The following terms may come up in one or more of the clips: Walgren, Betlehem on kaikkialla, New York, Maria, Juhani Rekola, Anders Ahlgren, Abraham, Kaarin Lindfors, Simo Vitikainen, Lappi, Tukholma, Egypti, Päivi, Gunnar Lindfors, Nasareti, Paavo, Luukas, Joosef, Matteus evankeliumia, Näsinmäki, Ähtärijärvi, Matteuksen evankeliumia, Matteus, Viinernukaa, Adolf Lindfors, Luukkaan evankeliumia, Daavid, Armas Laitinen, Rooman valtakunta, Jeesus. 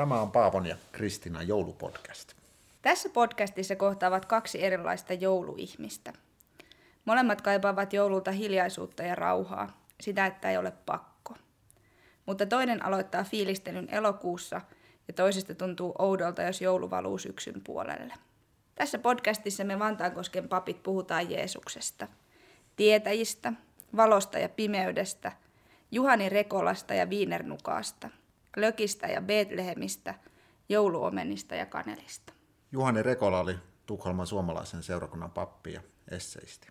Tämä on Paavon ja Kristinan joulupodcast. Tässä podcastissa kohtaavat kaksi erilaista jouluihmistä. Molemmat kaipaavat joululta hiljaisuutta ja rauhaa, sitä että ei ole pakko. Mutta toinen aloittaa fiilistelyn elokuussa ja toisesta tuntuu oudolta, jos joulu valuu syksyn puolelle. Tässä podcastissa me Vantaankosken papit puhutaan Jeesuksesta, tietäjistä, valosta ja pimeydestä, Juhani Rekolasta ja Viinernukaasta, Lökistä ja Betlehemistä, jouluomenista ja kanelista. Juhani Rekola oli Tukholman suomalaisen seurakunnan pappi ja esseisti.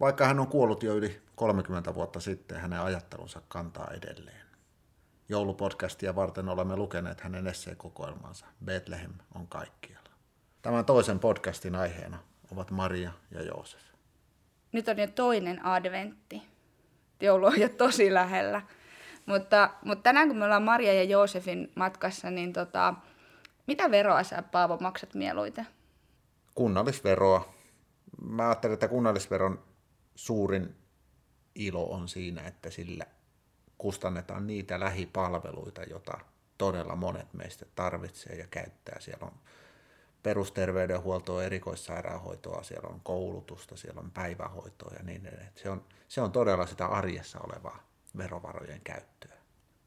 Vaikka hän on kuollut jo yli 30 vuotta sitten, hänen ajattelunsa kantaa edelleen. Joulupodcastia varten olemme lukeneet hänen esseekokoelmansa Betlehem on kaikkialla. Tämän toisen podcastin aiheena ovat Maria ja Joosef. Nyt on jo toinen adventti. Joulu on jo tosi lähellä. Mutta tänään kun me ollaan Maria ja Joosefin matkassa, niin mitä veroa sä, Paavo, maksat mieluiten? Kunnallisveroa. Mä ajattelen, että kunnallisveron suurin ilo on siinä, että sillä kustannetaan niitä lähipalveluita, joita todella monet meistä tarvitsee ja käyttää. Siellä on perusterveydenhuoltoa, erikoissairaanhoitoa, siellä on koulutusta, siellä on päivähoitoa ja niin edelleen. Se on todella sitä arjessa olevaa verovarojen käyttöä.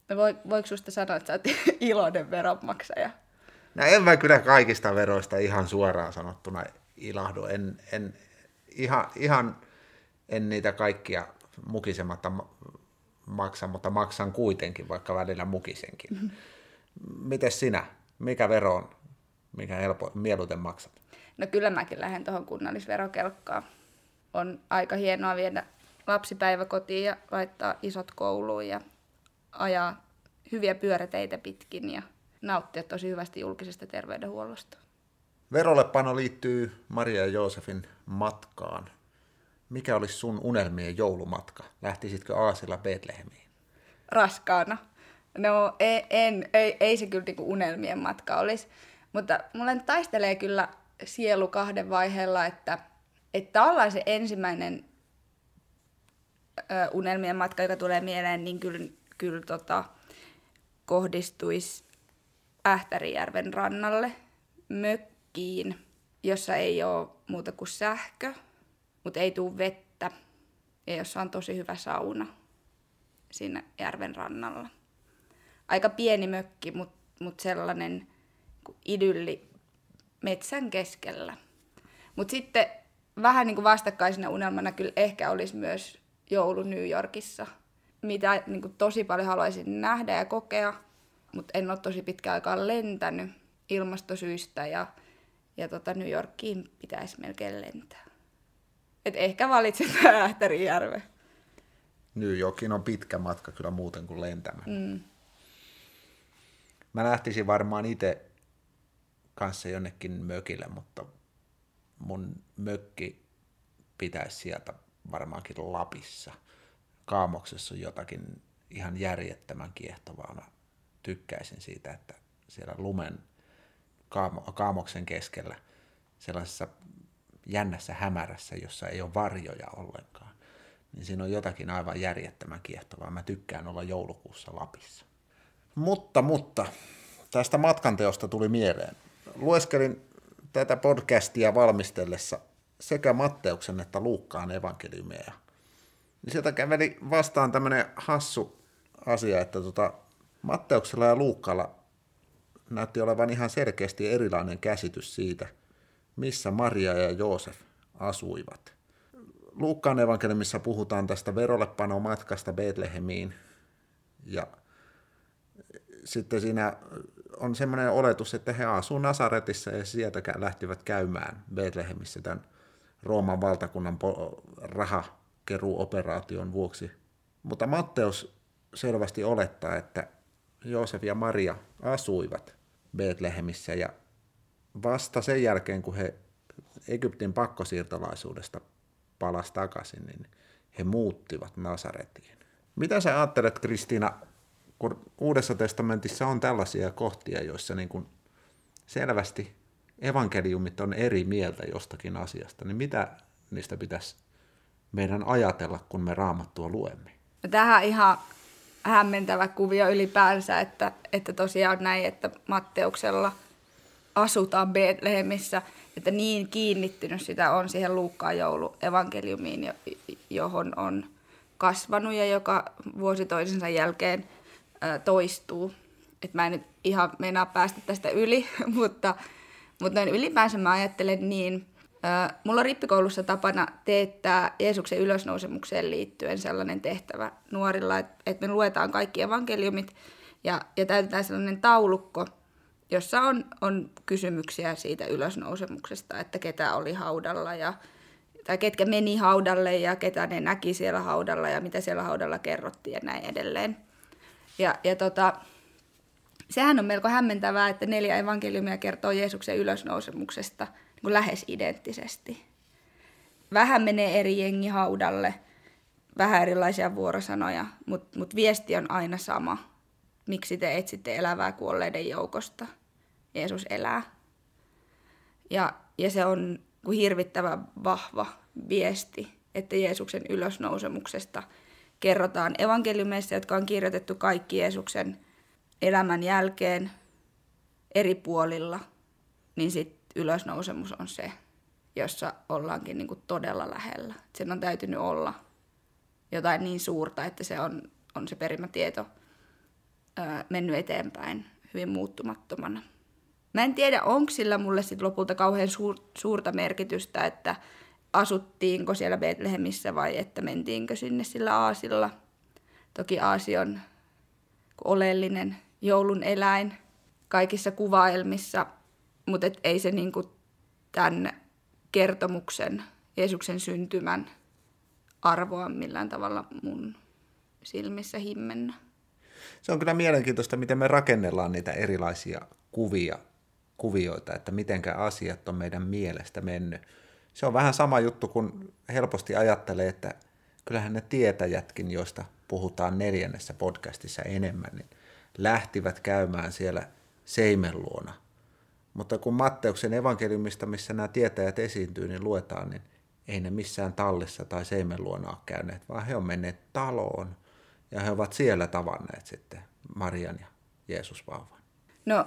No voiko susta sanoa, että sä oot iloinen veronmaksaja? No en mä kyllä kaikista veroista ihan suoraan sanottuna ilahdu. En niitä kaikkia mukisematta maksa, mutta maksan kuitenkin, vaikka välillä mukisenkin. Mm-hmm. Mites sinä? Mikä vero on? Mikä mieluiten maksat? No kyllä mäkin lähden tuohon kunnallisverokelkkaan. On aika hienoa viedä lapsipäivä kotiin ja laittaa isot kouluun ja ajaa hyviä pyöräteitä pitkin ja nauttia tosi hyvästä julkisesta terveydenhuollosta. Verollepano liittyy Maria ja Joosefin matkaan. Mikä olisi sun unelmien joulumatka? Lähtisitkö aasilla Betlehemiin? Raskaana. No ei se kyllä niinku unelmien matka olisi. Mutta mulle taistelee kyllä sielu kahden vaiheella, että ollaan se ensimmäinen unelmien matka, joka tulee mieleen, niin kyllä kohdistuisi Ähtärijärven rannalle mökkiin, jossa ei ole muuta kuin sähkö, mutta ei tule vettä ja jossa on tosi hyvä sauna siinä järven rannalla. Aika pieni mökki, mutta sellainen idylli metsän keskellä. Mutta sitten vähän niin kuin vastakkaisena unelmana kyllä ehkä olisi myös joulu New Yorkissa, mitä niin kuin tosi paljon haluaisin nähdä ja kokea, mutta en ole tosi pitkään aikaan lentänyt ilmastosyistä ja New Yorkiin pitäisi melkein lentää. Et ehkä valitsen Ähtärijärven. New Yorkiin on pitkä matka kyllä muuten kuin lentämään. Mm. Mä lähtisin varmaan itse kanssa jonnekin mökille, mutta mun mökki pitäisi sieltä varmaankin Lapissa. Kaamoksessa on jotakin ihan järjettömän kiehtovaa. Mä tykkäisin siitä, että siellä lumen kaamoksen keskellä sellaisessa jännässä hämärässä, jossa ei ole varjoja ollenkaan, niin siinä on jotakin aivan järjettömän kiehtovaa. Mä tykkään olla joulukuussa Lapissa. Mutta tästä matkanteosta tuli mieleen. Lueskelin tätä podcastia valmistellessa sekä Matteuksen että Luukkaan evankeliumia. Sieltä käveli vastaan tämmöinen hassu asia, että Matteuksella ja Luukkaalla näytti olevan ihan selkeästi erilainen käsitys siitä, missä Maria ja Joosef asuivat. Luukkaan evankeliumissa puhutaan tästä verollepanomatkasta Betlehemiin ja sitten siinä on semmoinen oletus, että he asuvat Nasaretissa ja sieltä lähtivät käymään Betlehemissä tämän Rooman valtakunnan rahakeruoperaation vuoksi. Mutta Matteus selvästi olettaa, että Joosef ja Maria asuivat Betlehemissä ja vasta sen jälkeen, kun he Egyptin pakkosiirtolaisuudesta palasivat takaisin, niin he muuttivat Nasaretiin. Mitä sä ajattelet, Kristina, kun Uudessa testamentissa on tällaisia kohtia, joissa niin kuin selvästi evankeliumit on eri mieltä jostakin asiasta, niin mitä niistä pitäisi meidän ajatella, kun me Raamattua luemme? No, tämähän on ihan hämmentävä kuvio ylipäänsä, että tosiaan näin, että Matteuksella asutaan Betlehemissä, että niin kiinnittynyt sitä on siihen Luukkaan jouluevankeliumiin, johon on kasvanut ja joka vuosi toisensa jälkeen toistuu. Et mä en nyt ihan meinaa päästä tästä yli, mutta ylipäänsä mä ajattelen niin. Mulla on rippikoulussa tapana teettää Jeesuksen ylösnousemukseen liittyen sellainen tehtävä nuorilla, että me luetaan kaikki evankeliumit ja täytetään sellainen taulukko, jossa on kysymyksiä siitä ylösnousemuksesta, että ketä oli haudalla tai ketkä meni haudalle ja ketä ne näki siellä haudalla ja mitä siellä haudalla kerrottiin ja näin edelleen. Sehän on melko hämmentävää, että 4 evankeliumia kertoo Jeesuksen ylösnousemuksesta niin lähes identtisesti. Vähän menee eri jengi haudalle, vähän erilaisia vuorosanoja, mutta viesti on aina sama. Miksi te etsitte elävää kuolleiden joukosta? Jeesus elää. Ja se on hirvittävän vahva viesti, että Jeesuksen ylösnousemuksesta kerrotaan evankeliumeissa, jotka on kirjoitettu kaikki Jeesuksen elämän jälkeen eri puolilla, niin sitten ylösnousemus on se, jossa ollaankin niinku todella lähellä. Sen on täytynyt olla jotain niin suurta, että se on se perimätieto mennyt eteenpäin hyvin muuttumattomana. Mä en tiedä, onko sillä mulle sit lopulta kauhean suurta merkitystä, että asuttiinko siellä Betlehemissä vai että mentiinkö sinne sillä aasilla. Toki aasi on oleellinen joulun eläin kaikissa kuvaelmissa, mutta ei se niinku tämän kertomuksen, Jeesuksen syntymän arvoa millään tavalla mun silmissä himmennä. Se on kyllä mielenkiintoista, miten me rakennellaan niitä erilaisia kuvioita, että mitenkä asiat on meidän mielestä mennyt. Se on vähän sama juttu, kun helposti ajattelee, että kyllähän ne tietäjätkin, joista puhutaan 4. podcastissa enemmän, niin lähtivät käymään siellä seimen luona. Mutta kun Matteuksen evankeliumista, missä nämä tietäjät esiintyy, niin luetaan, niin ei ne missään tallissa tai seimen luona ole käyneet, vaan he on menneet taloon ja he ovat siellä tavanneet sitten Marian ja Jeesusvauvan. No,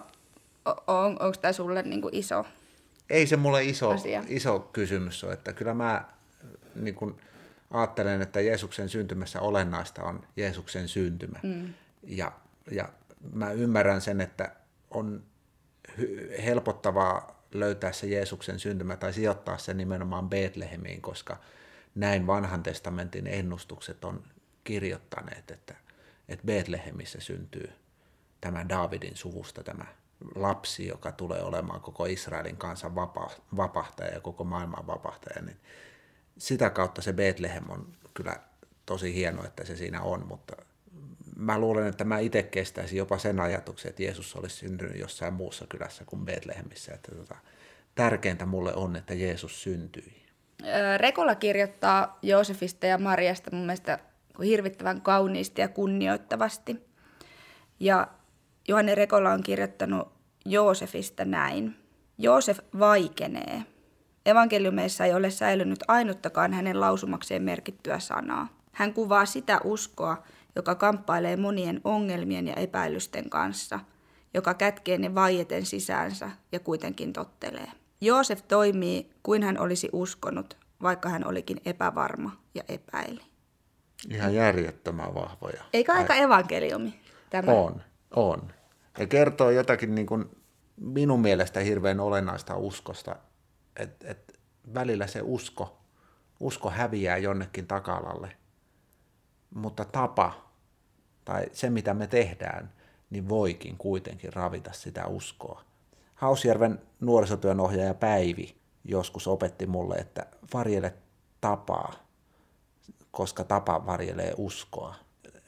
onko tämä sulle niinku iso asia? Ei se mulle iso kysymys ole, että kyllä mä niinku ajattelen, että Jeesuksen syntymässä olennaista on Jeesuksen syntymä. Mm. Ja mä ymmärrän sen, että on helpottavaa löytää se Jeesuksen syntymä tai sijoittaa se nimenomaan Betlehemiin, koska näin vanhan testamentin ennustukset on kirjoittaneet, että Betlehemissä syntyy tämä Daavidin suvusta tämä lapsi, joka tulee olemaan koko Israelin kansan vapahtaja ja koko maailman vapahtaja, niin sitä kautta se Betlehem on kyllä tosi hieno, että se siinä on, mutta mä luulen, että mä itse kestäisin jopa sen ajatuksen, että Jeesus olisi syntynyt jossain muussa kylässä kuin Betlehemissä. Että tärkeintä mulle on, että Jeesus syntyi. Rekola kirjoittaa Joosefista ja Mariasta mun mielestä hirvittävän kauniisti ja kunnioittavasti. Ja Juhani Rekola on kirjoittanut Joosefista näin. Joosef vaikenee. Evankeliumeissa ei ole säilynyt ainuttakaan hänen lausumakseen merkittyä sanaa. Hän kuvaa sitä uskoa, joka kamppailee monien ongelmien ja epäilysten kanssa, joka kätkee ne vaieten sisäänsä ja kuitenkin tottelee. Joosef toimii kuin hän olisi uskonut, vaikka hän olikin epävarma ja epäili. Ihan järjettömän vahvoja. Eikä aika evankeliumi tämä? On. Ja kertoo jotakin niin kuin minun mielestä hirveän olennaista uskosta. Et välillä se usko häviää jonnekin taka-alalle, mutta tapa tai se, mitä me tehdään, niin voikin kuitenkin ravita sitä uskoa. Hausjärven nuorisotyön ohjaaja Päivi joskus opetti mulle, että varjele tapaa, koska tapa varjelee uskoa.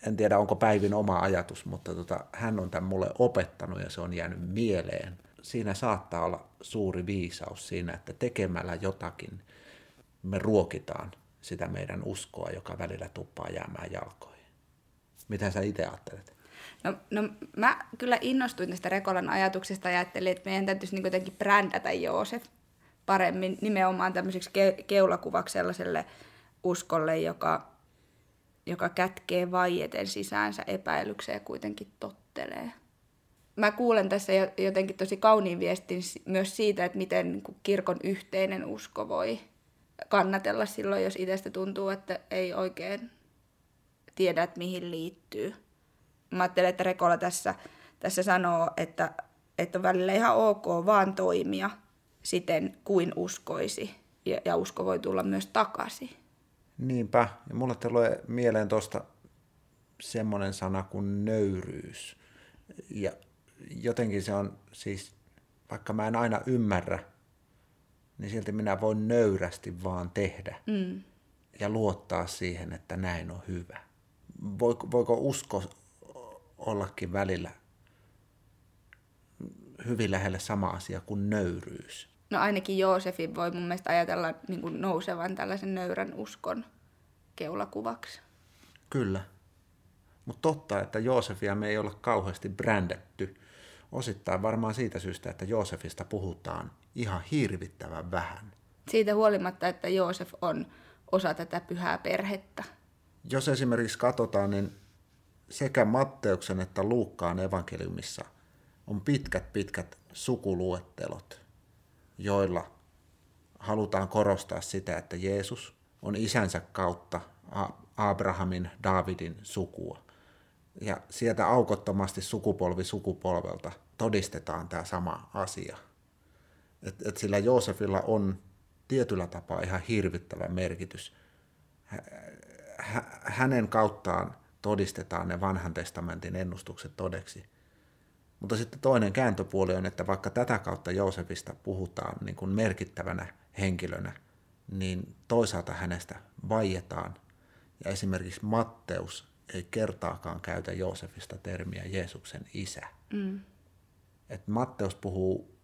En tiedä, onko Päivin oma ajatus, mutta hän on tämän mulle opettanut ja se on jäänyt mieleen. Siinä saattaa olla suuri viisaus siinä, että tekemällä jotakin me ruokitaan sitä meidän uskoa, joka välillä tuppaa jäämään jalkoihin. Mitä sä itse ajattelet? No mä kyllä innostuin tästä Rekolan ajatuksesta ja ajattelin, että meidän täytyisi niin jotenkin brändätä Joosef paremmin nimenomaan tämmöiseksi keulakuvaksi sellaiselle uskolle, joka joka kätkee vaieten sisäänsä epäilyksiä ja kuitenkin tottelee. Mä kuulen tässä jotenkin tosi kauniin viestin myös siitä, että miten kirkon yhteinen usko voi kannatella silloin, jos itsestä tuntuu, että ei oikein tiedä, että mihin liittyy. Mä ajattelen, että Rekola tässä sanoo, että on välillä ihan ok vaan toimia siten kuin uskoisi ja usko voi tulla myös takaisin. Niinpä. Ja mulle tulee mieleen tuosta semmoinen sana kuin nöyryys. Ja jotenkin se on siis, vaikka mä en aina ymmärrä, niin silti minä voin nöyrästi vaan tehdä ja luottaa siihen, että näin on hyvä. Voiko usko ollakin välillä hyvin lähellä sama asia kuin nöyryys? No ainakin Joosefin voi mun mielestä ajatella niin kuin nousevan tällaisen nöyrän uskon keulakuvaksi. Kyllä. Mutta totta, että Joosefia me ei olla kauheasti brändätty. Osittain varmaan siitä syystä, että Joosefista puhutaan ihan hirvittävän vähän. Siitä huolimatta, että Joosef on osa tätä pyhää perhettä. Jos esimerkiksi katsotaan, niin sekä Matteuksen että Luukkaan evankeliumissa on pitkät sukuluettelot, joilla halutaan korostaa sitä, että Jeesus on isänsä kautta Abrahamin, Daavidin sukua. Ja sieltä aukottomasti sukupolvi sukupolvelta todistetaan tämä sama asia. Et sillä Joosefilla on tietyllä tapaa ihan hirvittävä merkitys. Hänen kauttaan todistetaan ne vanhan testamentin ennustukset todeksi. Mutta sitten toinen kääntöpuoli on, että vaikka tätä kautta Joosefista puhutaan niin kuin merkittävänä henkilönä, niin toisaalta hänestä vaietaan. Ja esimerkiksi Matteus ei kertaakaan käytä Joosefista termiä Jeesuksen isä. Et Matteus puhuu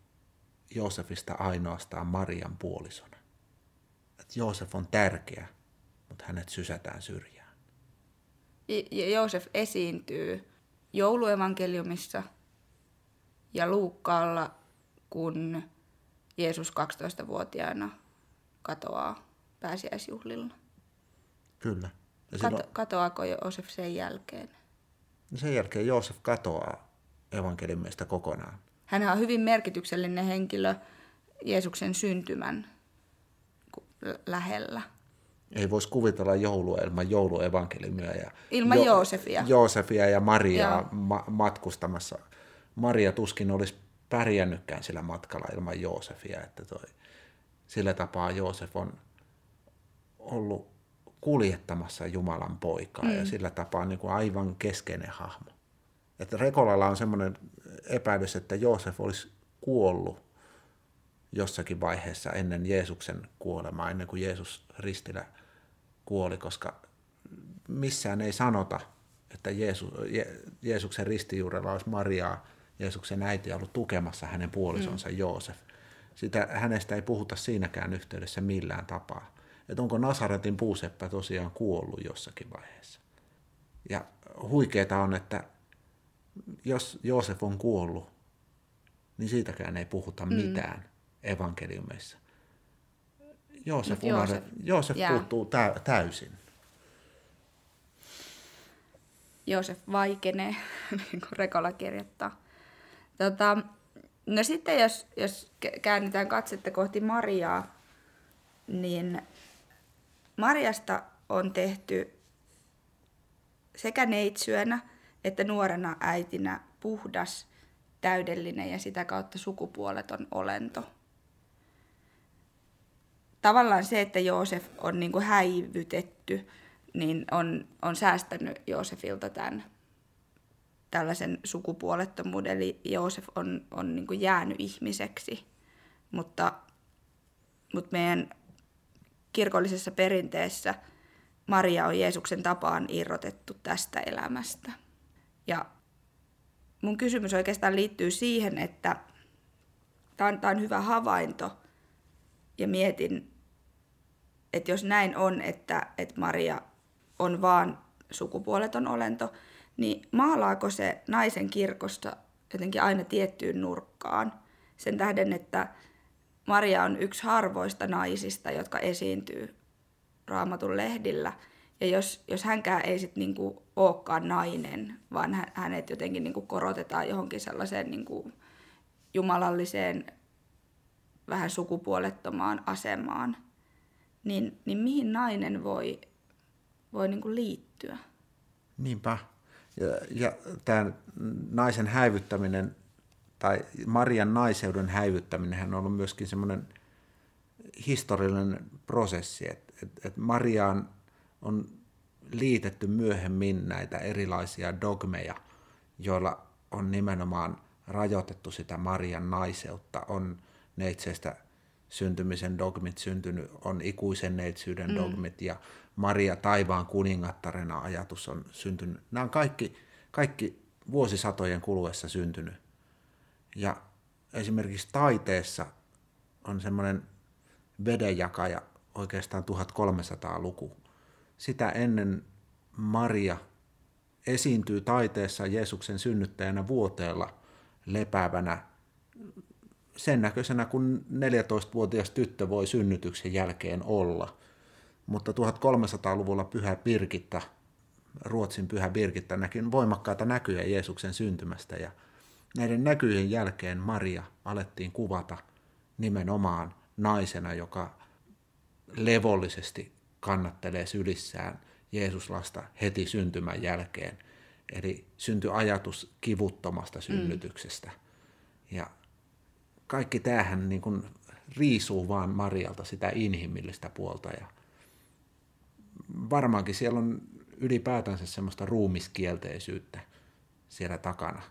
Joosefista ainoastaan Marian puolisona. Et Joosef on tärkeä, mutta hänet sysätään syrjään. Joosef esiintyy jouluevankeliumissa ja Luukkaalla, kun Jeesus 12-vuotiaana katoaa pääsiäisjuhlilla. Kyllä. Katoaako Joosef sen jälkeen? Sen jälkeen Joosef katoaa evankeliumista kokonaan. Hän on hyvin merkityksellinen henkilö Jeesuksen syntymän lähellä. Ei voisi kuvitella joulua ilman jouluevankeliumia. Ilman Joosefia. Joosefia ja Mariaa matkustamassa. Maria tuskin olisi pärjännytkään sillä matkalla ilman Joosefia. Että sillä tapaa Joosef on ollut kuljettamassa Jumalan poikaa ja sillä tapaa niin kuin aivan keskeinen hahmo. Että Rekolalla on semmoinen epäilys, että Joosef olisi kuollut jossakin vaiheessa ennen Jeesuksen kuolemaa, ennen kuin Jeesus ristillä kuoli, koska missään ei sanota, että Jeesuksen ristijuurella olisi Mariaa, Jeesuksen äiti, ollut tukemassa hänen puolisonsa Joosef. Sitä hänestä ei puhuta siinäkään yhteydessä millään tapaa. Että onko Nasaretin puuseppä tosiaan kuollut jossakin vaiheessa. Ja huikeeta on, että jos Joosef on kuollut, niin siitäkään ei puhuta mitään evankeliumeissa. Joosef puuttuu täysin. Joosef vaikenee, niin kuin Rekola kirjoittaa. No sitten jos käännetään katsetta kohti Mariaa, niin Mariasta on tehty sekä neitsyönä että nuorena äitinä puhdas, täydellinen ja sitä kautta sukupuoleton olento. Tavallaan se, että Joosef on niin kuin häivytetty, niin on säästänyt Joosefilta tällaisen sukupuolettomuuden. Eli Joosef on niin kuin jäänyt ihmiseksi, mutta meidän kirkollisessa perinteessä Maria on Jeesuksen tapaan irrotettu tästä elämästä. Ja mun kysymys oikeastaan liittyy siihen, että tämä on hyvä havainto ja mietin, että jos näin on, että Maria on vaan sukupuoleton olento, niin maalaako se naisen kirkosta jotenkin aina tiettyyn nurkkaan sen tähden, että Maria on yksi harvoista naisista, jotka esiintyy Raamatun lehdillä Ja jos hänkään ei sitten niinku olekaan nainen, vaan hänet jotenkin niinku korotetaan johonkin sellaiseen niinku jumalalliseen, vähän sukupuolettomaan asemaan, niin mihin nainen voi niinku liittyä? Niinpä. Ja tämä naisen häivyttäminen tai Marian naiseuden häivyttäminen on ollut myöskin semmoinen historiallinen prosessi, että Mariaan on liitetty myöhemmin näitä erilaisia dogmeja, joilla on nimenomaan rajoitettu sitä Marian naiseutta. On neitsestä syntymisen dogmit syntynyt, on ikuisen neitsyyden dogmit ja Maria taivaan kuningattarena ajatus on syntynyt. Nämä on kaikki vuosisatojen kuluessa syntynyt. Ja esimerkiksi taiteessa on semmoinen vedenjakaja oikeastaan 1300-luku. Sitä ennen Maria esiintyy taiteessa Jeesuksen synnyttäjänä vuoteella lepäävänä sen näköisenä, kun 14-vuotias tyttö voi synnytyksen jälkeen olla. Mutta 1300-luvulla Pyhä Birgitta, Ruotsin Pyhä Birgitta, näki voimakkaita näkyjä Jeesuksen syntymästä. Ja näiden näkyjen jälkeen Maria alettiin kuvata nimenomaan naisena, joka levollisesti kannattelee sylissään Jeesuslasta heti syntymän jälkeen. Eli syntyi ajatus kivuttomasta synnytyksestä. Ja kaikki tämähän niin kuin riisuu vaan Marialta sitä inhimillistä puolta. Ja varmaankin siellä on ylipäätänsä semmoista ruumiskielteisyyttä siellä takana.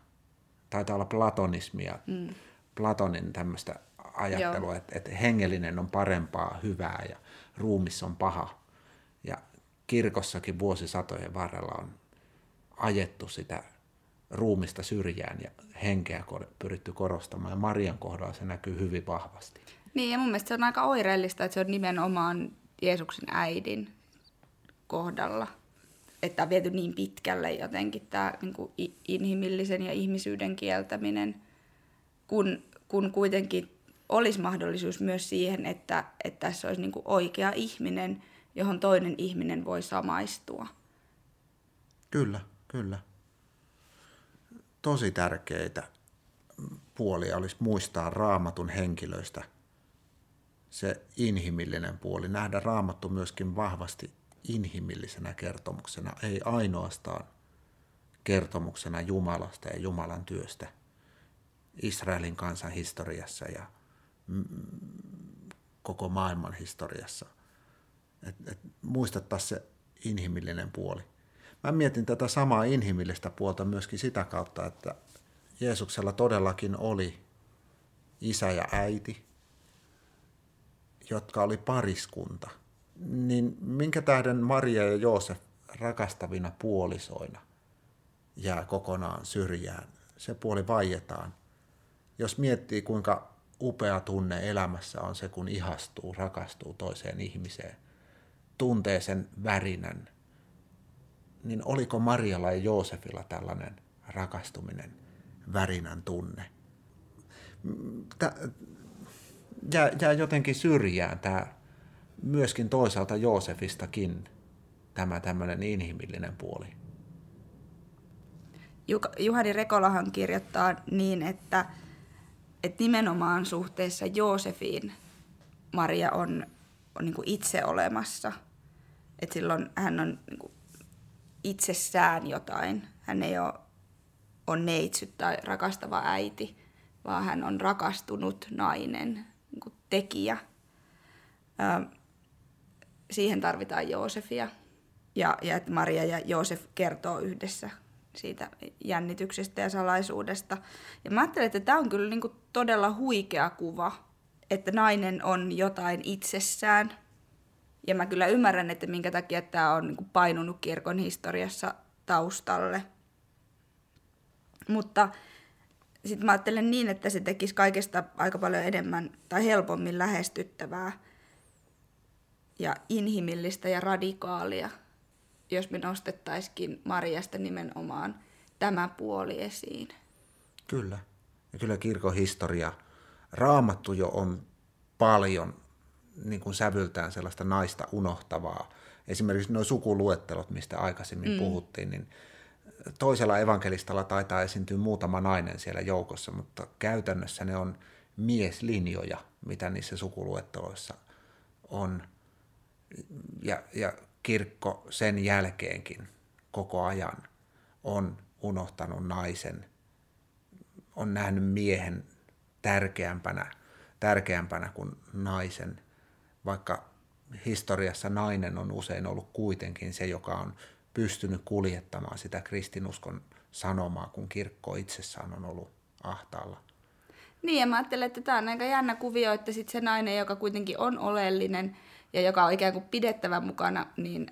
Taitaa olla platonismia, Platonin tämmöistä ajattelua, että hengellinen on parempaa hyvää ja ruumis on paha. Ja kirkossakin vuosisatojen varrella on ajettu sitä ruumista syrjään ja henkeä pyritty korostamaan. Ja Marian kohdalla se näkyy hyvin vahvasti. Niin, ja mun mielestä se on aika oireellista, että se on nimenomaan Jeesuksen äidin kohdalla. Että on viety niin pitkälle jotenkin tämä niin kuin inhimillisen ja ihmisyyden kieltäminen, kun kuitenkin olisi mahdollisuus myös siihen, että tässä olisi niin kuin oikea ihminen, johon toinen ihminen voi samaistua. Kyllä, kyllä. Tosi tärkeitä puolia olisi muistaa Raamatun henkilöistä se inhimillinen puoli. Nähdä Raamattu myöskin vahvasti inhimillisenä kertomuksena, ei ainoastaan kertomuksena Jumalasta ja Jumalan työstä Israelin kansan historiassa ja koko maailman historiassa. Et muistettaisiin se inhimillinen puoli. Mä mietin tätä samaa inhimillistä puolta myöskin sitä kautta, että Jeesuksella todellakin oli isä ja äiti, jotka oli pariskunta. Niin minkä tähden Maria ja Joosef rakastavina puolisoina jää kokonaan syrjään? Se puoli vaietaan. Jos miettii, kuinka upea tunne elämässä on se, kun ihastuu, rakastuu toiseen ihmiseen, tuntee sen värinän, niin oliko Marialla ja Joosefilla tällainen rakastuminen, värinän tunne? Jää jotenkin syrjään tämä, myöskin toisaalta Joosefistakin, tämä tämmöinen inhimillinen puoli. Juhani Rekolahan kirjoittaa niin, että nimenomaan suhteessa Joosefiin Maria on niin kuin itse olemassa. Et silloin hän on niin kuin itsessään jotain. Hän ei ole neitsyt tai rakastava äiti, vaan hän on rakastunut nainen, niin kuin tekijä. Siihen tarvitaan Joosefia. Ja että Maria ja Joosef kertoo yhdessä siitä jännityksestä ja salaisuudesta. Ja mä ajattelen, että tämä on kyllä niin kuin todella huikea kuva, että nainen on jotain itsessään. Ja mä kyllä ymmärrän, että minkä takia tämä on niin kuin painunut kirkon historiassa taustalle. Mutta sitten mä ajattelen niin, että se tekisi kaikesta aika paljon enemmän tai helpommin lähestyttävää ja inhimillistä ja radikaalia, jos me nostettaisikin Mariasta nimenomaan tämä puoli esiin. Kyllä. Ja kyllä kirkon historia, Raamattu jo on paljon niin kuin sävyltään sellaista naista unohtavaa esimerkiksi nuo sukuluettelot, mistä aikaisemmin puhuttiin, niin toisella evankelistalla taitaa esiintyä muutama nainen siellä joukossa, mutta käytännössä ne on mieslinjoja, mitä niissä sukuluetteloissa on. Ja kirkko sen jälkeenkin koko ajan on unohtanut naisen, on nähnyt miehen tärkeämpänä kuin naisen, vaikka historiassa nainen on usein ollut kuitenkin se, joka on pystynyt kuljettamaan sitä kristinuskon sanomaa, kun kirkko itsessään on ollut ahtaalla. Niin, ja mä ajattelen, että tämä on aika jännä kuvio, että sit se nainen, joka kuitenkin on oleellinen ja joka on ikään kuin pidettävä mukana, niin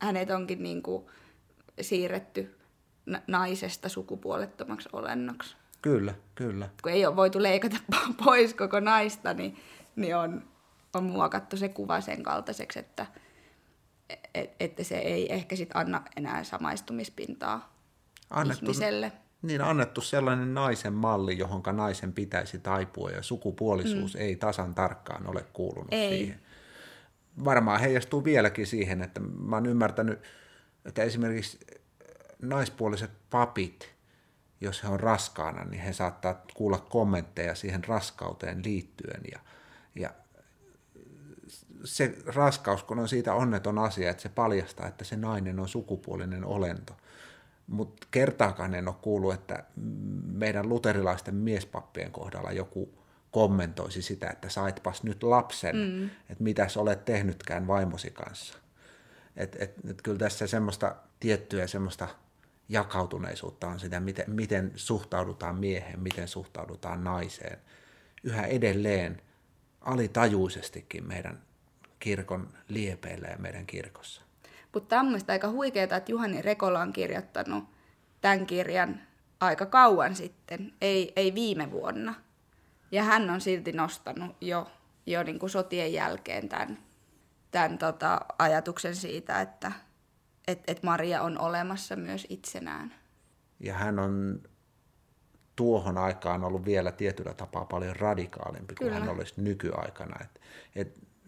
hänet onkin niin kuin siirretty naisesta sukupuolettomaksi olennoksi. Kyllä. Kun ei ole voitu leikata pois koko naista, niin on muokattu se kuva sen kaltaiseksi, että se ei ehkä sit anna enää samaistumispintaa ihmiselle. Niin, annettu sellainen naisen malli, johonka naisen pitäisi taipua, ja sukupuolisuus ei tasan tarkkaan ole kuulunut siihen. Varmaan heijastuu vieläkin siihen, että mä oon ymmärtänyt, että esimerkiksi naispuoliset papit, jos he on raskaana, niin he saattaa kuulla kommentteja siihen raskauteen liittyen. Ja se raskaus, kun on siitä onneton asia, että se paljastaa, että se nainen on sukupuolinen olento. Mutta kertaakaan en ole kuullut, että meidän luterilaisten miespappien kohdalla joku kommentoisi sitä, että saitpas nyt lapsen, että mitäs olet tehnytkään vaimosi kanssa. Et kyllä tässä semmoista tiettyä semmoista jakautuneisuutta on sitä, miten suhtaudutaan mieheen, miten suhtaudutaan naiseen. Yhä edelleen alitajuisestikin meidän kirkon liepeillä ja meidän kirkossa. Mutta tämä on mielestäni aika huikeaa, että Juhani Rekola on kirjoittanut tämän kirjan aika kauan sitten, ei viime vuonna. Ja hän on silti nostanut jo niin kuin sotien jälkeen tämän ajatuksen siitä, että et Maria on olemassa myös itsenään. Ja hän on tuohon aikaan ollut vielä tietyllä tapaa paljon radikaalimpi kuin hän olisi nykyaikana.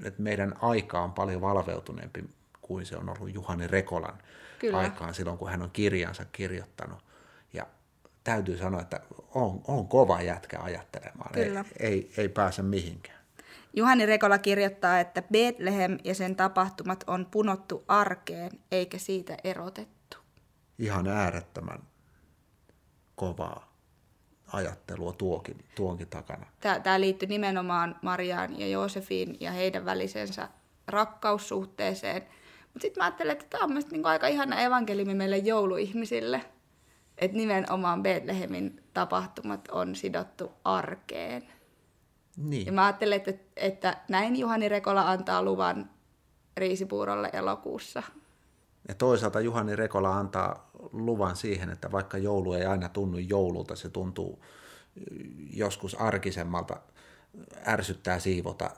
Et meidän aika on paljon valveutuneempi kuin se on ollut Juhani Rekolan aikaan silloin, kun hän on kirjansa kirjoittanut. Ja täytyy sanoa, että on kova jätkä ajattelemaan, ei pääse mihinkään. Juhani Rekola kirjoittaa, että Betlehem ja sen tapahtumat on punottu arkeen, eikä siitä erotettu. Ihan äärettömän kovaa ajattelua tuonkin takana. Tämä liittyy nimenomaan Mariaan ja Joosefiin ja heidän välisensä rakkaussuhteeseen. Mutta sitten mä ajattelen, että tämä on mielestäni niinku aika ihana evankeliumi meille jouluihmisille. Että nimenomaan Betlehemin tapahtumat on sidottu arkeen. Niin. Ja mä ajattelen, että näin Juhani Rekola antaa luvan riisipuurolle elokuussa. Ja toisaalta Juhani Rekola antaa luvan siihen, että vaikka joulu ei aina tunnu joululta, se tuntuu joskus arkisemmalta, ärsyttää siivota,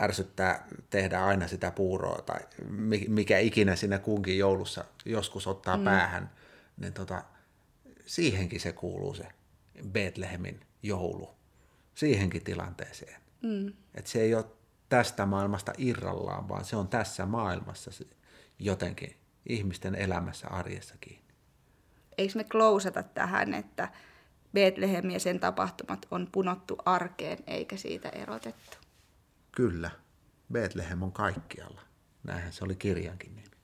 ärsyttää tehdä aina sitä puuroa tai mikä ikinä siinä kunkin joulussa joskus ottaa päähän, niin siihenkin se kuuluu se Betlehemin joulu, siihenkin tilanteeseen. Että se ei ole tästä maailmasta irrallaan, vaan se on tässä maailmassa jotenkin ihmisten elämässä arjessakin. Eikö me klousata tähän, että Betlehem ja sen tapahtumat on punottu arkeen eikä siitä erotettu? Kyllä. Betlehem on kaikkialla. Näinhän se oli kirjankin nimi.